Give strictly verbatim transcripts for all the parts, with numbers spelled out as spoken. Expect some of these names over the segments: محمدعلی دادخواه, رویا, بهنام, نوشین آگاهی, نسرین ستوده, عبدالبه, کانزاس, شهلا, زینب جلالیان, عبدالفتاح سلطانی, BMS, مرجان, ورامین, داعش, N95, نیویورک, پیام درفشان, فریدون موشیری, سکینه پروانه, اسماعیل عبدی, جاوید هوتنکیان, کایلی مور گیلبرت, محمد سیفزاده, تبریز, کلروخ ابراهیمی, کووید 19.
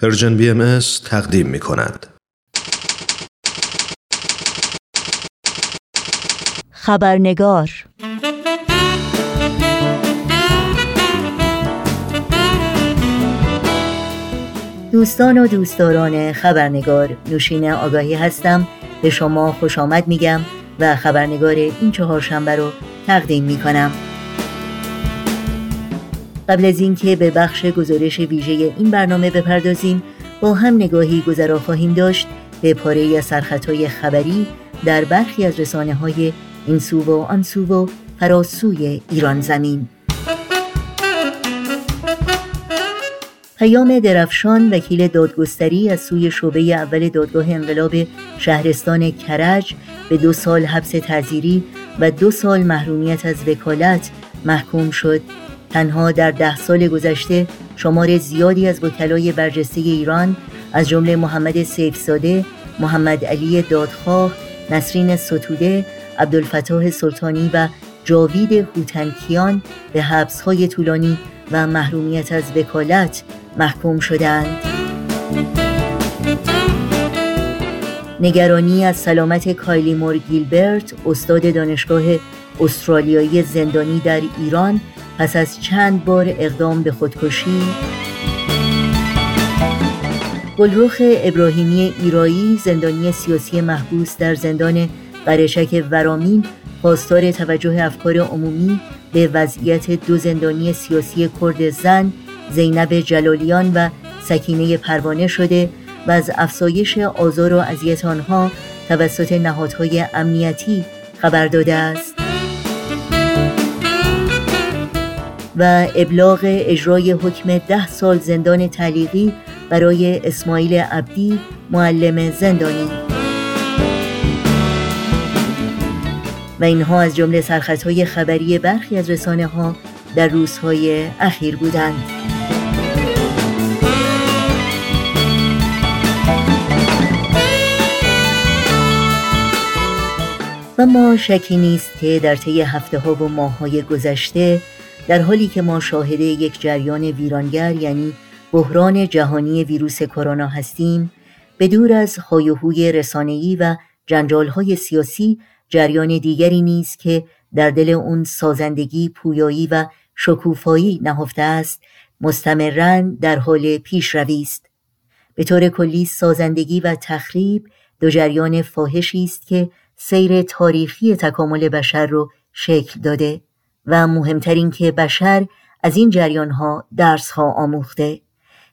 پرژن بی ام اس تقدیم می کند. خبرنگار دوستان و دوستداران خبرنگار، نوشین آگاهی هستم. به شما خوش آمد میگم و خبرنگار این چهارشنبه رو تقدیم میکنم. قبل از اینکه به بخش گزارش ویژه این برنامه بپردازیم، با هم نگاهی گذرا خواهیم داشت به پاره‌ای از سرخطهای خبری در برخی از رسانه‌های این سو و آن سو و فراسوی ایران زمین. پیام درفشان، وکیل دادگستری از سوی شعبه اول دادگاه انقلاب شهرستان کرج، به دو سال حبس تعزیری و دو سال محرومیت از وکالت محکوم شد. تنها در ده سال گذشته شمار زیادی از وکلای برجسته ایران از جمله محمد سیفزاده، محمدعلی دادخواه، نسرین ستوده، عبدالفتاح سلطانی و جاوید هوتنکیان به حبس‌های طولانی و محرومیت از وکالت محکوم شدند. نگرانی از سلامت کایلی مور گیلبرت، استاد دانشگاه استرالیایی زندانی در ایران، پس از چند بار اقدام به خودکشی. کلروخ ابراهیمی ایرانی، زندانی سیاسی محبوس در زندان برشک ورامین، خواستار توجه افکار عمومی به وضعیت دو زندانی سیاسی کرد زن، زینب جلالیان و سکینه پروانه شده و از افزایش آزار و اذیت آنها توسط نهادهای امنیتی خبر داده است. و ابلاغ اجرای حکم ده سال زندان تعلیقی برای اسماعیل عبدی، معلم زندانی. و اینها از جمله سرخطهای خبری برخی از رسانه‌ها در روزهای اخیر بودند. و ما شکی نیست که در طی هفته‌ها و ماه‌های گذشته، در حالی که ما شاهده یک جریان ویرانگر یعنی بحران جهانی ویروس کرونا هستیم، بدور از های و هوی رسانه‌ای و جنجال‌های سیاسی، جریان دیگری نیست که در دل اون سازندگی، پویایی و شکوفایی نهفته است، مستمراً در حال پیشروی است. به طور کلی سازندگی و تخریب دو جریان فاحشی است که سیر تاریخی تکامل بشر رو شکل داده و مهمتر این که بشر از این جریان‌ها درس‌ها آموخته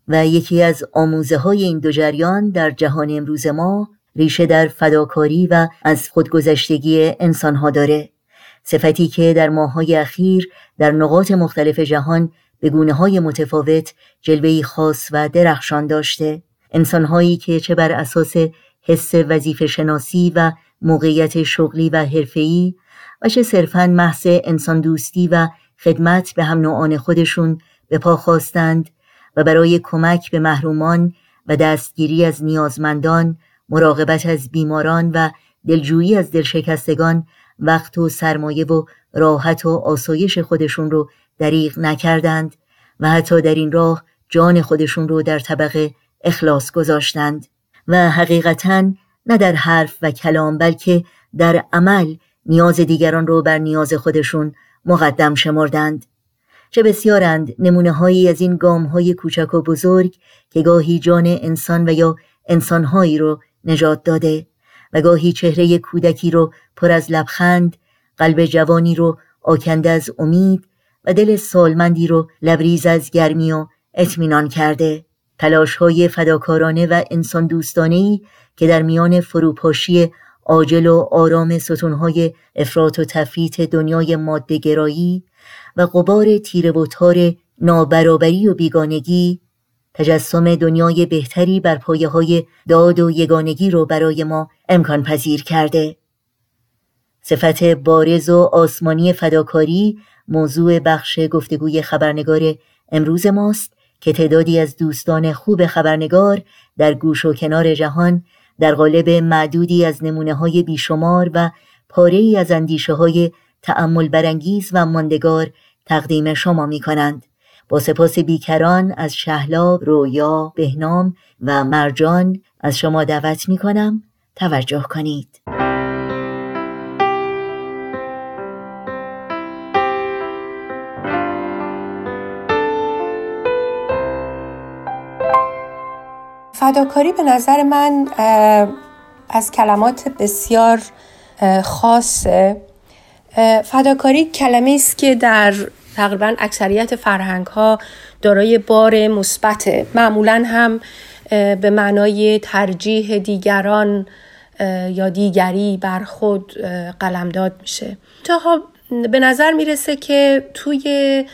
و یکی از آموزه‌های این دو جریان در جهان امروز ما ریشه در فداکاری و از خودگذشتگی انسان‌ها داره، صفتی که در ماه‌های اخیر در نقاط مختلف جهان به گونه‌های متفاوت جلوه‌ای خاص و درخشان داشته. انسان‌هایی که چه بر اساس حس وظیفه‌شناسی و موقعیت شغلی و حرفه‌ای و چه صرفاً محض انسان دوستی و خدمت به هم نوعان خودشون به پا خواستند و برای کمک به محرومان و دستگیری از نیازمندان، مراقبت از بیماران و دلجویی از دلشکستگان وقت و سرمایه و راحت و آسایش خودشون رو دریغ نکردند و حتی در این راه جان خودشون رو در طبقه اخلاص گذاشتند و حقیقتاً نه در حرف و کلام بلکه در عمل نیاز دیگران رو بر نیاز خودشون مقدم شمردند. چه بسیارند نمونه هایی از این گام های کوچک و بزرگ که گاهی جان انسان و یا انسان هایی رو نجات داده و گاهی چهره کودکی رو پر از لبخند، قلب جوانی رو آکنده از امید و دل سالمندی رو لبریز از گرمی و اطمینان کرده. تلاش های فداکارانه و انسان دوستانه‌ای که در میان فروپاشی عاجل و آرام ستونهای افراط و تفریط دنیای ماده‌گرایی و غبار تیره و تار نابرابری و بیگانگی، تجسم دنیای بهتری بر پایه‌های داد و یگانگی رو برای ما امکان پذیر کرده. صفت بارز و آسمانی فداکاری موضوع بخش گفتگوی خبرنگار امروز ماست که تعدادی از دوستان خوب خبرنگار در گوش و کنار جهان در قالب معدودی از نمونه‌های بیشمار و پاره‌ای از اندیشه‌های تأمل برانگیز و ماندگار تقدیم شما می‌کنند. با سپاس بیکران از شهلا، رویا، بهنام و مرجان از شما دعوت می‌کنم توجه کنید. فداکاری به نظر من از کلمات بسیار خاصه. فداکاری کلمه‌ای است که در تقریباً اکثریت فرهنگ‌ها دارای بار مثبت، معمولاً هم به معنای ترجیح دیگران یا دیگری بر خود قلمداد میشه. تا به نظر میرسه که توی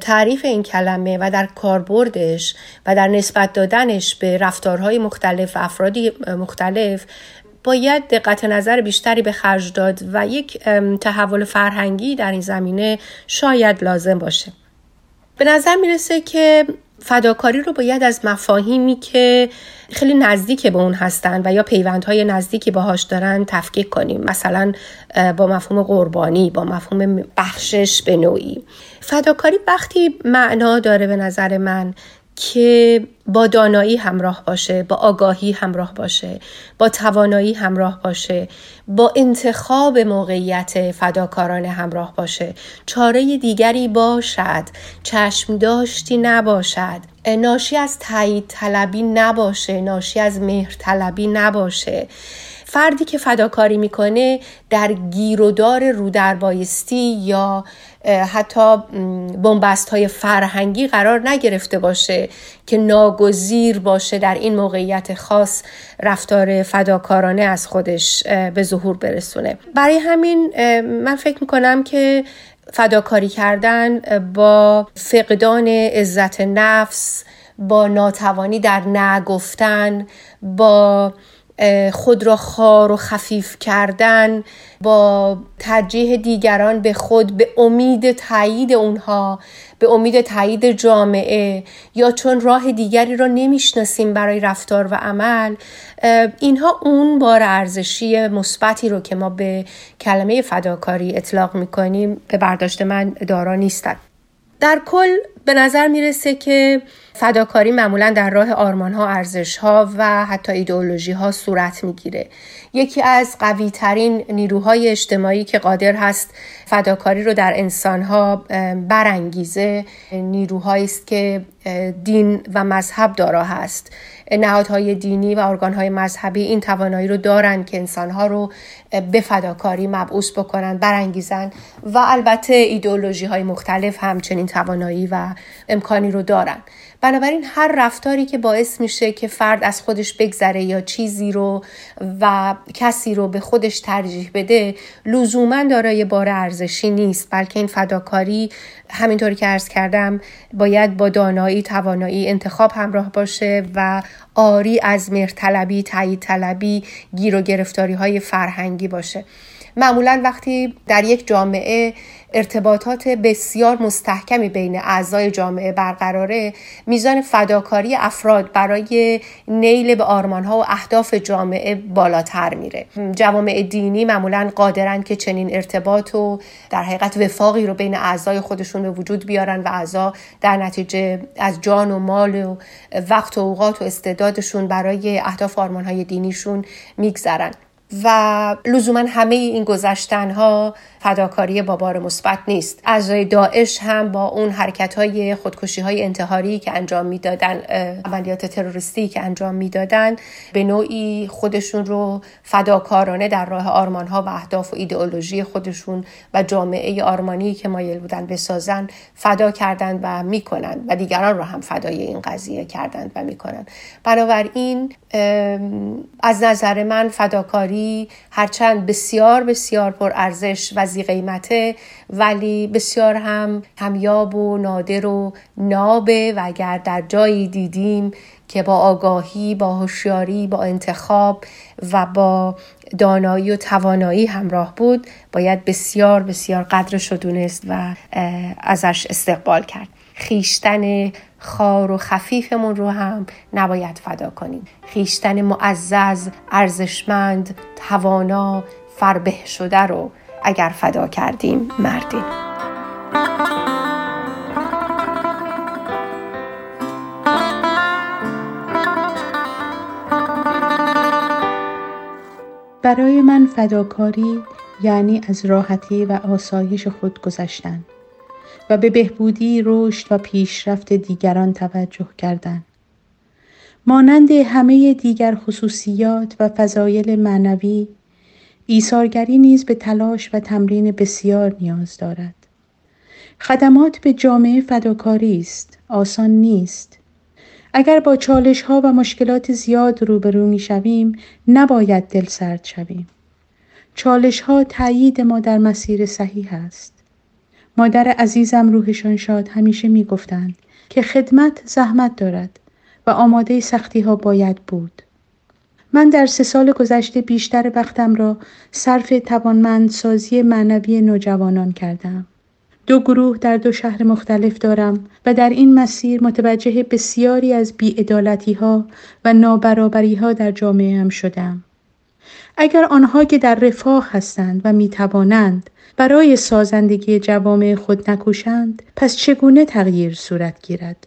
تعریف این کلمه و در کاربردش و در نسبت دادنش به رفتارهای مختلف و افرادی مختلف باید دقت نظر بیشتری به خرج داد و یک تحول فرهنگی در این زمینه شاید لازم باشه. به نظر میرسه که فداکاری رو باید از مفاهیمی که خیلی نزدیک به اون هستن و یا پیوندهای نزدیکی باهاش دارن تفکیک کنیم، مثلا با مفهوم قربانی، با مفهوم بخشش به نوعی. فداکاری وقتی معنا داره به نظر من که با دانایی همراه باشه، با آگاهی همراه باشه، با توانایی همراه باشه، با انتخاب موقعیت فداکارانه همراه باشه، چاره دیگری باشد، چشم داشتی نباشد، ناشی از تایید طلبی نباشه، ناشی از مهر طلبی نباشه. فردی که فداکاری میکنه در گیرودار رودربایستی یا حتی بنبست‌های فرهنگی قرار نگرفته باشه که ناگزیر باشه در این موقعیت خاص رفتار فداکارانه از خودش به ظهور برسونه. برای همین من فکر میکنم که فداکاری کردن با فقدان عزت نفس، با ناتوانی در نگفتن، با خود را خوار و خفیف کردن، با ترجیح دیگران به خود به امید تایید اونها، به امید تایید جامعه، یا چون راه دیگری را نمیشناسیم برای رفتار و عمل، اینها اون بار ارزشی مثبتی رو که ما به کلمه فداکاری اطلاق میکنیم به برداشت من دارا نیستند. در کل به نظر میرسه که فداکاری معمولا در راه آرمان‌ها، ارزش‌ها و حتی ایدئولوژی‌ها صورت می‌گیره. یکی از قوی‌ترین نیروهای اجتماعی که قادر هست فداکاری رو در انسان‌ها برانگیزه، نیروهایی است که دین و مذهب دارا هست. نهادهای دینی و ارگان‌های مذهبی این توانایی رو دارن که انسان‌ها رو به فداکاری مبعوث بکنن، برانگیزن، و البته ایدئولوژی‌های مختلف همچنین توانایی و امکانی رو دارن. بنابراین هر رفتاری که باعث میشه که فرد از خودش بگذره یا چیزی رو و کسی رو به خودش ترجیح بده لزوماً دارای بار ارزشی نیست، بلکه این فداکاری همینطوری که عرض کردم باید با دانایی، توانایی، انتخاب همراه باشه و آری از مهرطلبی، تایید طلبی، گیر و گرفتاری های فرهنگی باشه. معمولاً وقتی در یک جامعه ارتباطات بسیار مستحکمی بین اعضای جامعه برقراره، میزان فداکاری افراد برای نیل به آرمانها و اهداف جامعه بالاتر میره. جوامع دینی معمولاً قادرن که چنین ارتباط و در حقیقت وفاقی رو بین اعضای خودشون به وجود بیارن و اعضا در نتیجه از جان و مال و وقت و اوقات و استعدادشون برای اهداف آرمانهای دینیشون میگذرن و لزوما همه این گذشتنها فداکاری با بار مثبت نیست. اعضای داعش هم با اون حرکت‌های خودکشی‌های انتحاری که انجام می‌دادن، عملیات تروریستی که انجام می‌دادن، به نوعی خودشون رو فداکارانه در راه آرمان‌ها و اهداف و ایدئولوژی خودشون و جامعه آرمانی که مایل بودن بسازن فدا کردن و می‌کنن و دیگران رو هم فدای این قضیه کردن و می‌کنن. بنابراین از نظر من فداکاری هرچند بسیار بسیار پر ارزش و ذی قیمته، ولی بسیار هم کمیاب و نادر و نابه، و اگر در جایی دیدیم که با آگاهی، با هوشیاری، با انتخاب و با دانایی و توانایی همراه بود، باید بسیار بسیار قدرش رو دونست و ازش استقبال کرد. خیشتن خوار و خفیفمون رو هم نباید فدا کنیم. خیشتن معزز، ارزشمند، توانا، فربه شده رو اگر فدا کردیم مردیم. برای من فداکاری یعنی از راحتی و آسایش خود گذشتن و به بهبودی، رشد و پیشرفت دیگران توجه کردن. مانند همه دیگر خصوصیات و فضایل معنوی، ایثارگری نیز به تلاش و تمرین بسیار نیاز دارد. خدمات به جامعه فداکاری است، آسان نیست. اگر با چالش‌ها و مشکلات زیاد روبرو می‌شویم، نباید دلسرد شویم. چالش‌ها تأیید ما در مسیر صحیح است. مادر عزیزم روحشان شاد همیشه می‌گفتند که خدمت زحمت دارد و آماده سختی‌ها باید بود. من در سه سال گذشته بیشتر وقتم را صرف توانمندسازی معنوی نوجوانان کردم. دو گروه در دو شهر مختلف دارم و در این مسیر متوجه بسیاری از بی‌عدالتی‌ها و نابرابری‌ها در جامعه هم شدم. اگر آنها که در رفاه هستند و می‌توانند برای سازندگی جوامع خود نکوشند، پس چگونه تغییر صورت گیرد؟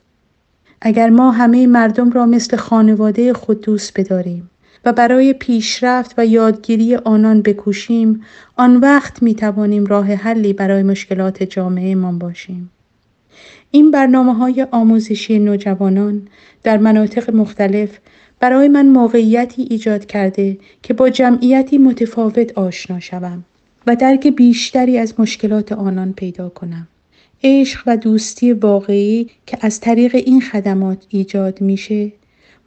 اگر ما همه مردم را مثل خانواده خود دوست بداریم و برای پیشرفت و یادگیری آنان بکوشیم، آن وقت می توانیم راه حلی برای مشکلات جامعه مان باشیم. این برنامه های آموزشی نوجوانان در مناطق مختلف برای من موقعیتی ایجاد کرده که با جمعیتی متفاوت آشنا شوم و درک بیشتری از مشکلات آنان پیدا کنم. عشق و دوستی واقعی که از طریق این خدمات ایجاد میشه،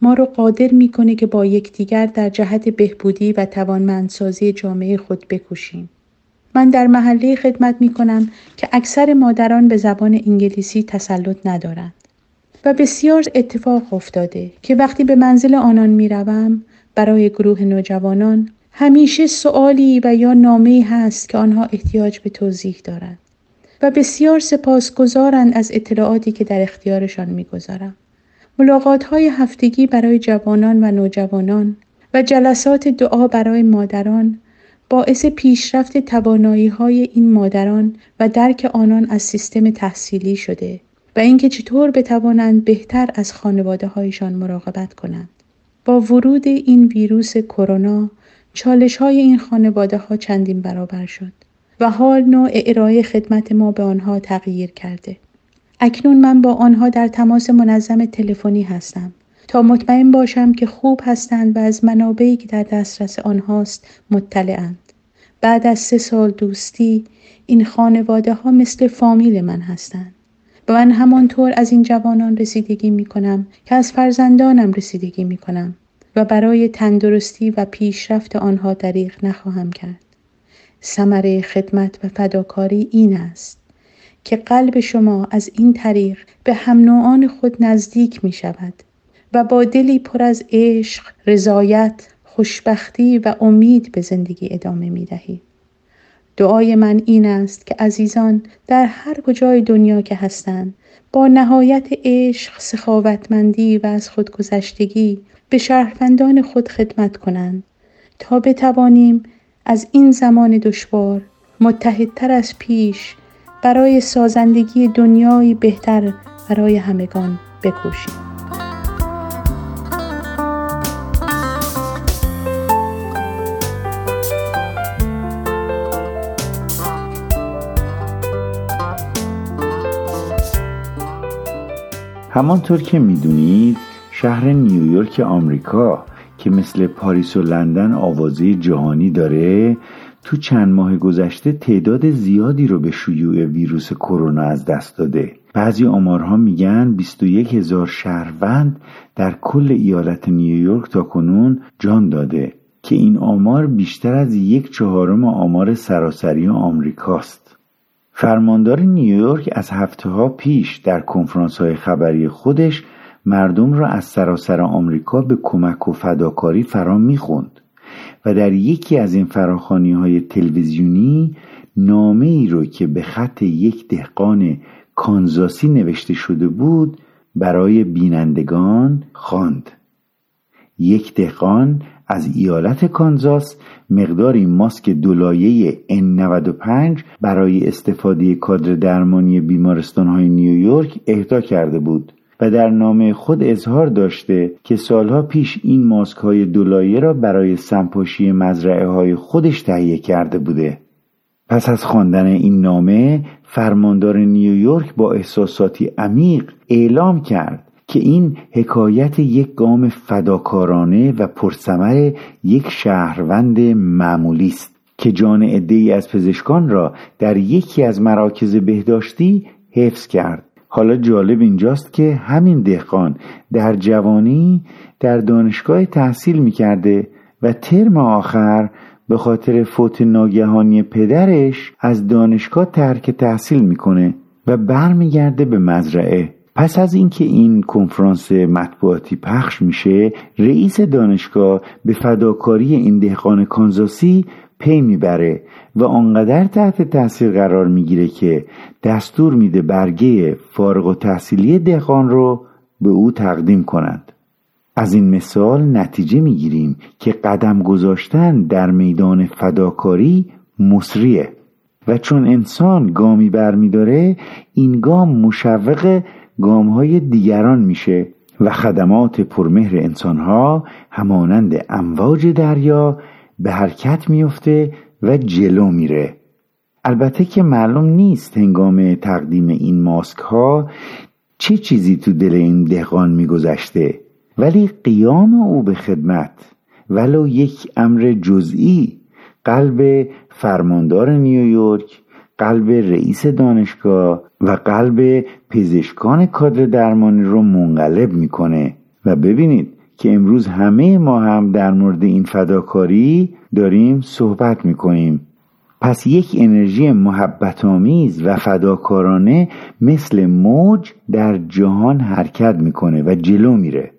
ما رو قادر میکنه که با یکدیگر در جهت بهبودی و توانمندسازی جامعه خود بکوشیم. من در محله خدمت میکنم که اکثر مادران به زبان انگلیسی تسلط ندارند و بسیار اتفاق افتاده که وقتی به منزل آنان میروم، برای گروه نوجوانان همیشه سؤالی و یا نامه‌ای هست که آنها احتیاج به توضیح دارند و بسیار سپاسگزارند از اطلاعاتی که در اختیارشان میگذارم. ملاقات‌های هفتگی برای جوانان و نوجوانان و جلسات دعا برای مادران باعث پیشرفت توانایی‌های این مادران و درک آنان از سیستم تحصیلی شده و اینکه چطور بتوانند بهتر از خانواده‌هایشان مراقبت کنند. با ورود این ویروس کرونا، چالش‌های این خانواده‌ها چندین برابر شد و حال نوع ارائه خدمت ما به آنها تغییر کرده. اکنون من با آنها در تماس منظم تلفنی هستم تا مطمئن باشم که خوب هستند و از منابعی که در دسترس آنهاست مطلعند. بعد از سه سال دوستی، این خانواده ها مثل فامیل من هستند و من همانطور از این جوانان رسیدگی می کنم که از فرزندانم رسیدگی می کنم و برای تندرستی و پیشرفت آنها دریغ نخواهم کرد. ثمره خدمت و فداکاری این است که قلب شما از این طریق به هم نوعان خود نزدیک می شود و با دلی پر از عشق، رضایت، خوشبختی و امید به زندگی ادامه می دهید. دعای من این است که عزیزان در هر کجای دنیا که هستند، با نهایت عشق، سخاوتمندی و از خودگذشتگی به شهروندان خود خدمت کنند تا بتوانیم از این زمان دشوار متحدتر از پیش برای سازندگی دنیایی بهتر برای همگان بکوشیم. همانطور که می‌دونید، شهر نیویورک آمریکا که مثل پاریس و لندن آوازه جهانی داره، تو چند ماه گذشته تعداد زیادی رو به شیوع ویروس کرونا از دست داده. بعضی آمارها میگن بیست و یک هزار شهروند در کل ایالت نیویورک تا کنون جان داده که این آمار بیشتر از یک چهارم آمار سراسری آمریکاست. فرماندار نیویورک از هفته‌ها پیش در کنفرانس‌های خبری خودش مردم را از سراسر آمریکا به کمک و فداکاری فرا میخوند و در یکی از این فراخوانی‌های تلویزیونی نامه‌ای رو که به خط یک دهقان کانزاسی نوشته شده بود برای بینندگان خواند. یک دهقان از ایالت کانزاس مقداری ماسک دولایه ان نود و پنج برای استفاده کادر درمانی بیمارستان‌های نیویورک اهدا کرده بود و در نامه خود اظهار داشته که سالها پیش این ماسک های دولایه را برای سمپاشی مزرعه های خودش تهیه کرده بوده. پس از خواندن این نامه، فرماندار نیویورک با احساساتی عمیق اعلام کرد که این حکایت یک گام فداکارانه و پرثمر یک شهروند معمولی است که جان عده‌ای از پزشکان را در یکی از مراکز بهداشتی حفظ کرد. حالا جالب اینجاست که همین دهقان در جوانی در دانشگاه تحصیل می‌کرده و ترم آخر به خاطر فوت ناگهانی پدرش از دانشگاه ترک تحصیل می‌کنه و برمیگرده به مزرعه. پس از اینکه این کنفرانس مطبوعاتی پخش میشه، رئیس دانشگاه به فداکاری این دهقان کانزاسی پی میبره و آنقدر تحت تاثیر قرار میگیره که دستور میده برگه فارغ التحصیلی دهقان رو به او تقدیم کنند. از این مثال نتیجه میگیریم که قدم گذاشتن در میدان فداکاری مصریه و چون انسان گامی برمیداره، این گام مشوق گام‌های دیگران میشه و خدمات پرمهر انسان‌ها همانند امواج دریا به حرکت میفته و جلو میره. البته که معلوم نیست هنگام تقدیم این ماسک‌ها چه چیزی تو دل این دهقان میگذشته، ولی قیام او به خدمت ولو یک امر جزئی قلب فرماندار نیویورک، قلب رئیس دانشگاه و قلب پزشکان کادر درمانی رو منقلب میکنه و ببینید که امروز همه ما هم در مورد این فداکاری داریم صحبت میکنیم. پس یک انرژی محبت‌آمیز و فداکارانه مثل موج در جهان حرکت میکنه و جلو میره.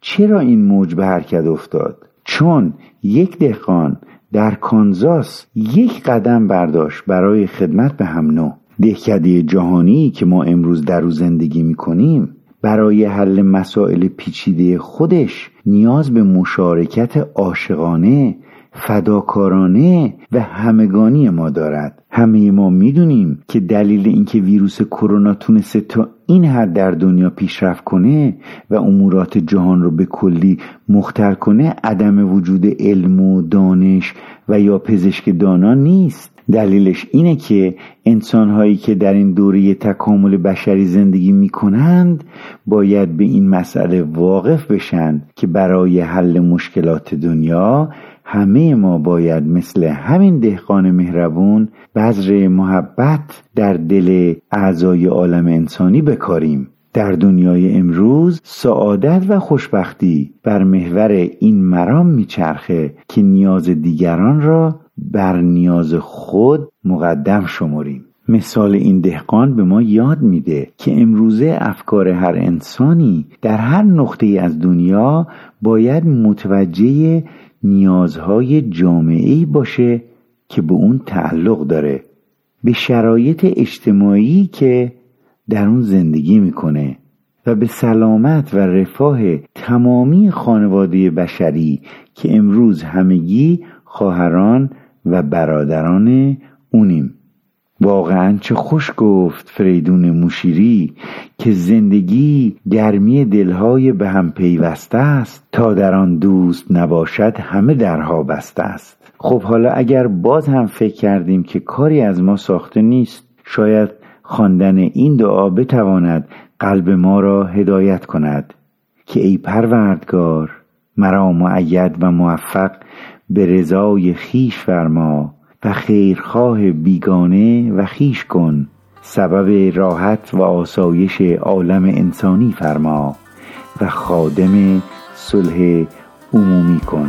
چرا این موج به حرکت افتاد؟ چون یک دهقان در کانزاس یک قدم برداشت برای خدمت به هم نوع. دهکده جهانی که ما امروز در او زندگی می‌کنیم برای حل مسائل پیچیده خودش نیاز به مشارکت عاشقانه، فداکارانه و همگانی ما دارد. همه ما می‌دونیم که دلیل اینکه ویروس کرونا تونسته تا این حد در دنیا پیشرفت کنه و امورات جهان رو به کلی مختل کنه عدم وجود علم و دانش و یا پزشک دانا نیست. دلیلش اینه که انسان‌هایی که در این دوره تکامل بشری زندگی می‌کنند باید به این مسئله واقف بشن که برای حل مشکلات دنیا همه ما باید مثل همین دهقان مهربون بذر محبت در دل اعضای عالم انسانی بکاریم. در دنیای امروز سعادت و خوشبختی بر محور این مرام میچرخه که نیاز دیگران را بر نیاز خود مقدم شماریم. مثال این دهقان به ما یاد میده که امروزه افکار هر انسانی در هر نقطه‌ای از دنیا باید متوجه نیازهای جامعه‌ای باشه که به اون تعلق داره، به شرایط اجتماعی که در اون زندگی میکنه و به سلامت و رفاه تمامی خانواده بشری که امروز همگی خواهران و برادران اونیم. واقعا چه خوش گفت فریدون موشیری که زندگی گرمی دلهای به هم پیوسته است، تا در آن دوست نباشد همه درها بسته است. خب حالا اگر باز هم فکر کردیم که کاری از ما ساخته نیست، شاید خواندن این دعا بتواند قلب ما را هدایت کند که ای پروردگار مرا مؤید و موفق به رضای خویش فرما و خیرخواه بیگانه و خویش کن، سبب راحت و آسایش عالم انسانی فرما و خادم صلح عمومی کن.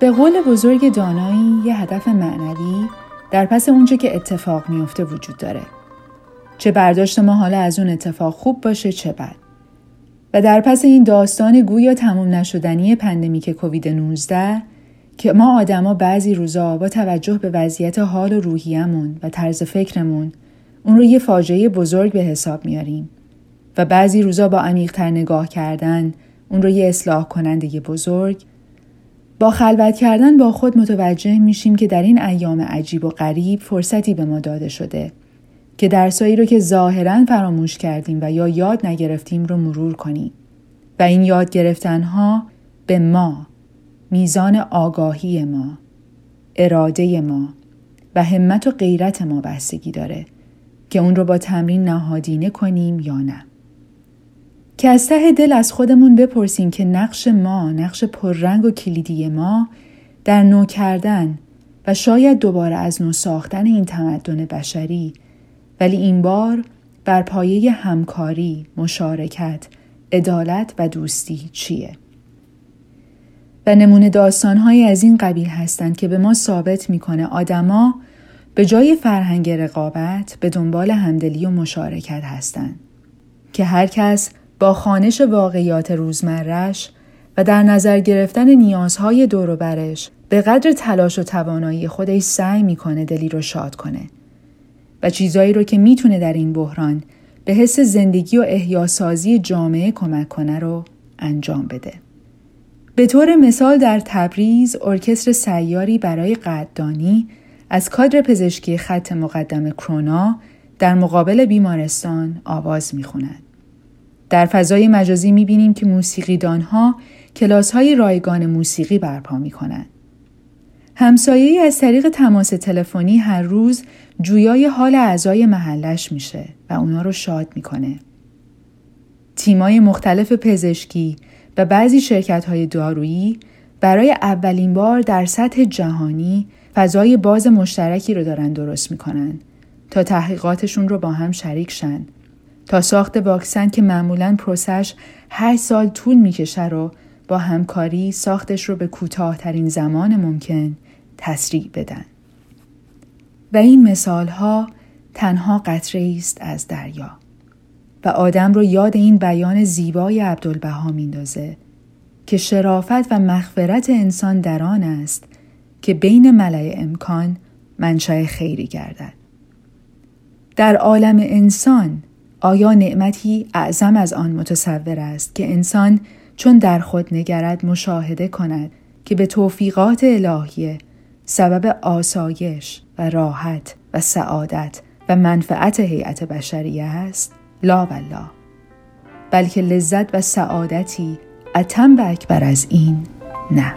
به قول بزرگ دانایی، یه هدف معنوی در پس اونچه که اتفاق میفته وجود داره، چه برداشت ما حالا از اون اتفاق خوب باشه چه بد. و در پس این داستان گویا تموم نشدنی پندمیک کووید نوزده که ما آدما بعضی روزا با توجه به وضعیت حال و روحیه‌مون و طرز فکرمون اون رو یه فاجعه بزرگ به حساب میاریم و بعضی روزا با عمیق‌تر نگاه کردن اون رو یه اصلاح کننده بزرگ با خلوت کردن با خود متوجه میشیم که در این ایام عجیب و غریب فرصتی به ما داده شده که درسایی رو که ظاهراً فراموش کردیم و یا یاد نگرفتیم رو مرور کنیم و این یاد گرفتنها به ما، میزان آگاهی ما، اراده ما و همت و غیرت ما بستگی داره که اون رو با تمرین نهادینه کنیم یا نه. که از ته دل از خودمون بپرسیم که نقش ما، نقش پررنگ و کلیدی ما در نو کردن و شاید دوباره از نو ساختن این تمدن بشری، ولی این بار بر پایه همکاری، مشارکت، عدالت و دوستی چیه؟ و نمونه داستان‌های از این قبیل هستند که به ما ثابت می‌کنه آدما به جای فرهنگ رقابت به دنبال همدلی و مشارکت هستند، که هر کس با خوانش واقعیات روزمره‌اش و در نظر گرفتن نیازهای دور و برش به قدر تلاش و توانایی خودش سعی می‌کنه دلی رو شاد کنه و چیزایی رو که می‌تونه در این بحران به حس زندگی و احیاسازی جامعه کمک کنه رو انجام بده. به طور مثال در تبریز ارکستر سیاری برای قدردانی از کادر پزشکی خط مقدم کرونا در مقابل بیمارستان آواز میخواند. در فضای مجازی میبینیم که موسیقیدانها کلاس‌های رایگان موسیقی برپا میکنند. همسایه‌ای از طریق تماس تلفنی هر روز جویای حال اعضای محلش میشه و اونا رو شاد میکنه. تیمای مختلف پزشکی و بعضی شرکت‌های دارویی برای اولین بار در سطح جهانی فضای باز مشترکی رو دارن درست میکنن تا تحقیقاتشون رو با هم شریک شن، تا ساخت واکسن که معمولاً پروسش هشت سال طول میکشه رو با همکاری ساختش رو به کوتاه‌ترین زمان ممکن تسریع بدن. و این مثال‌ها تنها قطره‌ای است از دریا و آدم رو یاد این بیان زیبای عبدالبه میندازه که شرافت و مغفرت انسان در آن است که بین ملأ امکان منشأ خیری گردد. در عالم انسان آیا نعمتی اعظم از آن متصور است که انسان چون در خود نگرد مشاهده کند که به توفیقات الهیه سبب آسایش و راحت و سعادت و منفعت هیئت بشریه است؟ لا والله، بلکه لذت و سعادتی اتم به اکبر از این نه.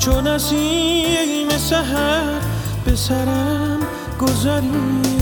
چون نسیم سحر به سرم گذری